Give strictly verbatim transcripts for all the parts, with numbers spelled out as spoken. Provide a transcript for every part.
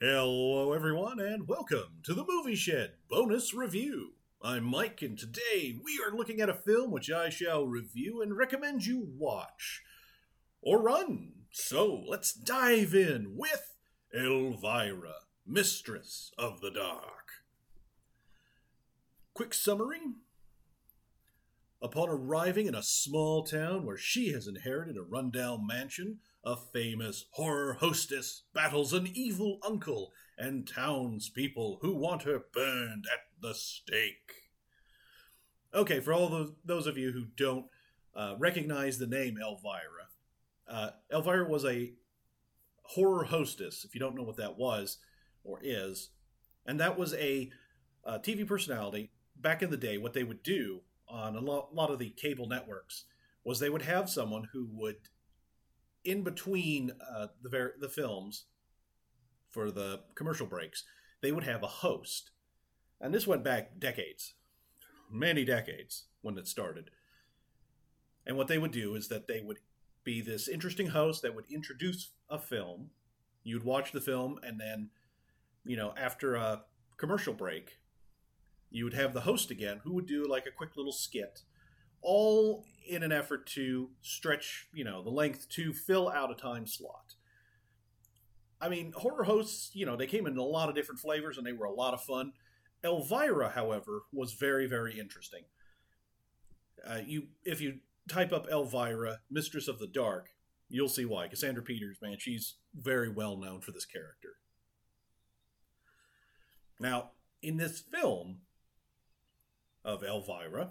Hello everyone and welcome to the Movie Shed bonus review. I'm Mike and today we are looking at a film which I shall review and recommend you watch or run. So let's dive in with Elvira, Mistress of the Dark. Quick summary. Upon arriving in a small town where she has inherited a rundown mansion, a famous horror hostess battles an evil uncle and townspeople who want her burned at the stake. Okay, for all those, those of you who don't uh, recognize the name Elvira, uh, Elvira was a horror hostess, if you don't know what that was or is, and that was a, a T V personality back in the day. What they would do on a lot, lot of the cable networks was they would have someone who would, in between uh, the ver- the films for the commercial breaks, they would have a host. And this went back decades, many decades when it started. And what they would do is that they would be this interesting host that would introduce a film. You'd watch the film and then, you know, after a commercial break, you would have the host again, who would do like a quick little skit, all in an effort to stretch, you know, the length to fill out a time slot. I mean, horror hosts, you know, they came in a lot of different flavors and they were a lot of fun. Elvira, however, was very, very interesting. Uh, you, if you type up Elvira, Mistress of the Dark, you'll see why. Cassandra Peters, man, she's very well known for this character. Now, in this film of Elvira,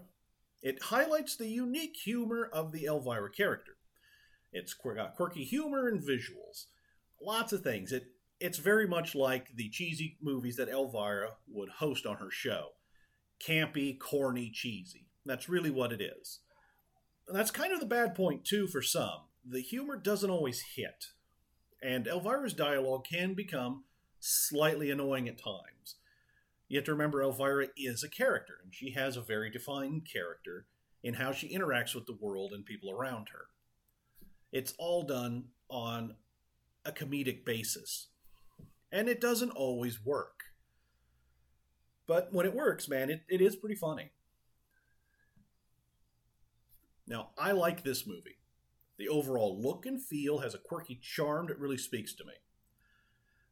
it highlights the unique humor of the Elvira character. It's got quirky humor and visuals, lots of things. It it's very much like the cheesy movies that Elvira would host on her show. Campy, corny, cheesy. That's really what it is. And that's kind of the bad point too for some. The humor doesn't always hit, and Elvira's dialogue can become slightly annoying at times. You have to remember Elvira is a character, and she has a very defined character in how she interacts with the world and people around her. It's all done on a comedic basis, and it doesn't always work. But when it works, man, it, it is pretty funny. Now, I like this movie. The overall look and feel has a quirky charm that really speaks to me.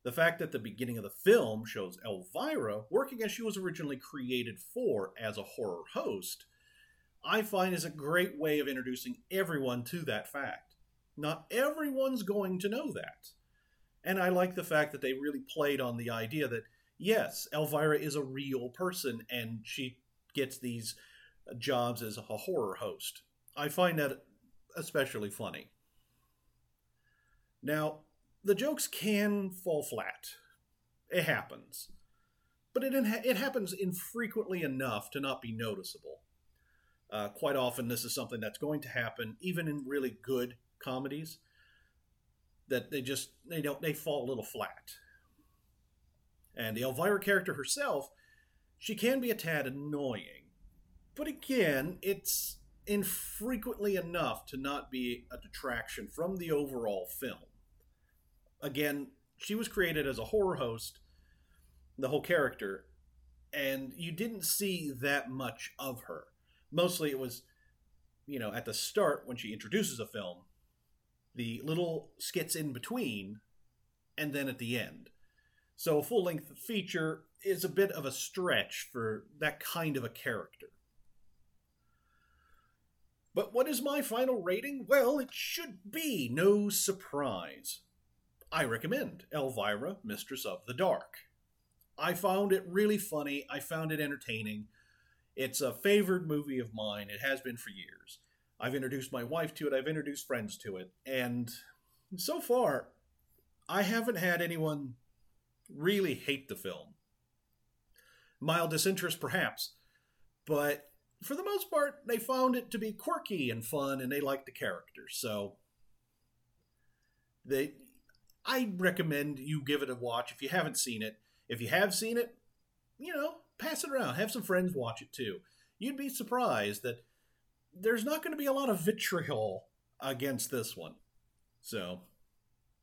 The fact that the beginning of the film shows Elvira working as she was originally created for as a horror host, I find is a great way of introducing everyone to that fact. Not everyone's going to know that. And I like the fact that they really played on the idea that, yes, Elvira is a real person and she gets these jobs as a horror host. I find that especially funny. Now, the jokes can fall flat. It happens. But it, inha- it happens infrequently enough to not be noticeable. Uh, quite often this is something that's going to happen even in really good comedies, that they just, they don't, they fall a little flat. And the Elvira character herself, she can be a tad annoying. But again, it's infrequently enough to not be a detraction from the overall film. Again, she was created as a horror host, the whole character, and you didn't see that much of her. Mostly it was, you know, at the start when she introduces a film, the little skits in between, and then at the end. So a full-length feature is a bit of a stretch for that kind of a character. But what is my final rating? Well, it should be no surprise. I recommend Elvira, Mistress of the Dark. I found it really funny. I found it entertaining. It's a favored movie of mine. It has been for years. I've introduced my wife to it. I've introduced friends to it. And so far, I haven't had anyone really hate the film. Mild disinterest, perhaps. But for the most part, they found it to be quirky and fun, and they liked the character. So they... I recommend you give it a watch if you haven't seen it. If you have seen it, you know, pass it around. Have some friends watch it too. You'd be surprised that there's not going to be a lot of vitriol against this one. So,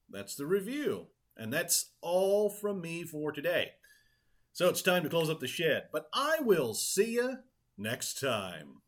that's the review. And that's all from me for today. So it's time to close up the shed, but I will see you next time.